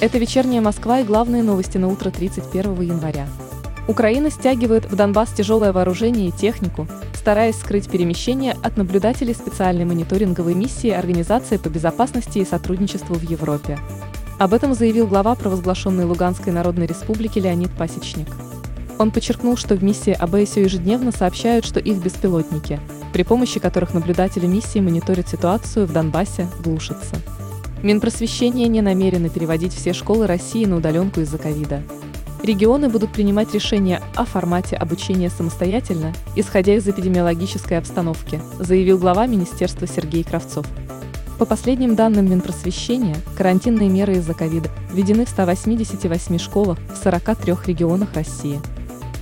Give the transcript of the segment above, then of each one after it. Это «Вечерняя Москва» и главные новости на утро 31 января. Украина стягивает в Донбасс тяжелое вооружение и технику, стараясь скрыть перемещение от наблюдателей специальной мониторинговой миссии Организации по безопасности и сотрудничеству в Европе. Об этом заявил глава провозглашенной Луганской Народной Республики Леонид Пасечник. Он подчеркнул, что в миссии ОБСЕ ежедневно сообщают, что их беспилотники, при помощи которых наблюдатели миссии мониторят ситуацию в Донбассе, глушатся. Минпросвещения не намерены переводить все школы России на удаленку из-за ковида. Регионы будут принимать решения о формате обучения самостоятельно, исходя из эпидемиологической обстановки, заявил глава министерства Сергей Кравцов. По последним данным Минпросвещения, карантинные меры из-за ковида введены в 188 школах в 43 регионах России.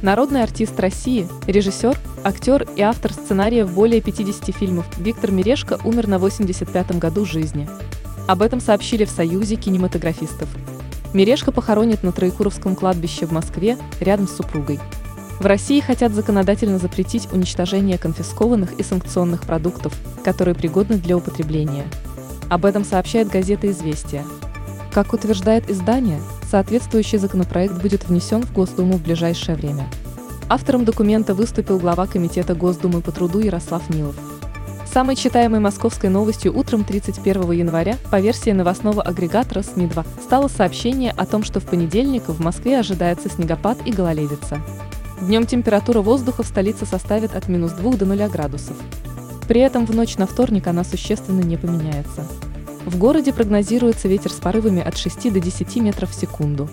Народный артист России, режиссер, актер и автор сценариев более 50 фильмов Виктор Мережко умер на 85-м году жизни. Об этом сообщили в Союзе кинематографистов. Мережко похоронят на Троекуровском кладбище в Москве рядом с супругой. В России хотят законодательно запретить уничтожение конфискованных и санкционных продуктов, которые пригодны для употребления. Об этом сообщает газета «Известия». Как утверждает издание, соответствующий законопроект будет внесен в Госдуму в ближайшее время. Автором документа выступил глава Комитета Госдумы по труду Ярослав Милов. Самой читаемой московской новостью утром 31 января по версии новостного агрегатора СМИ-2 стало сообщение о том, что в понедельник в Москве ожидается снегопад и гололедица. Днем температура воздуха в столице составит от -2 до 0 градусов. При этом в ночь на вторник она существенно не поменяется. В городе прогнозируется ветер с порывами от 6 до 10 метров в секунду.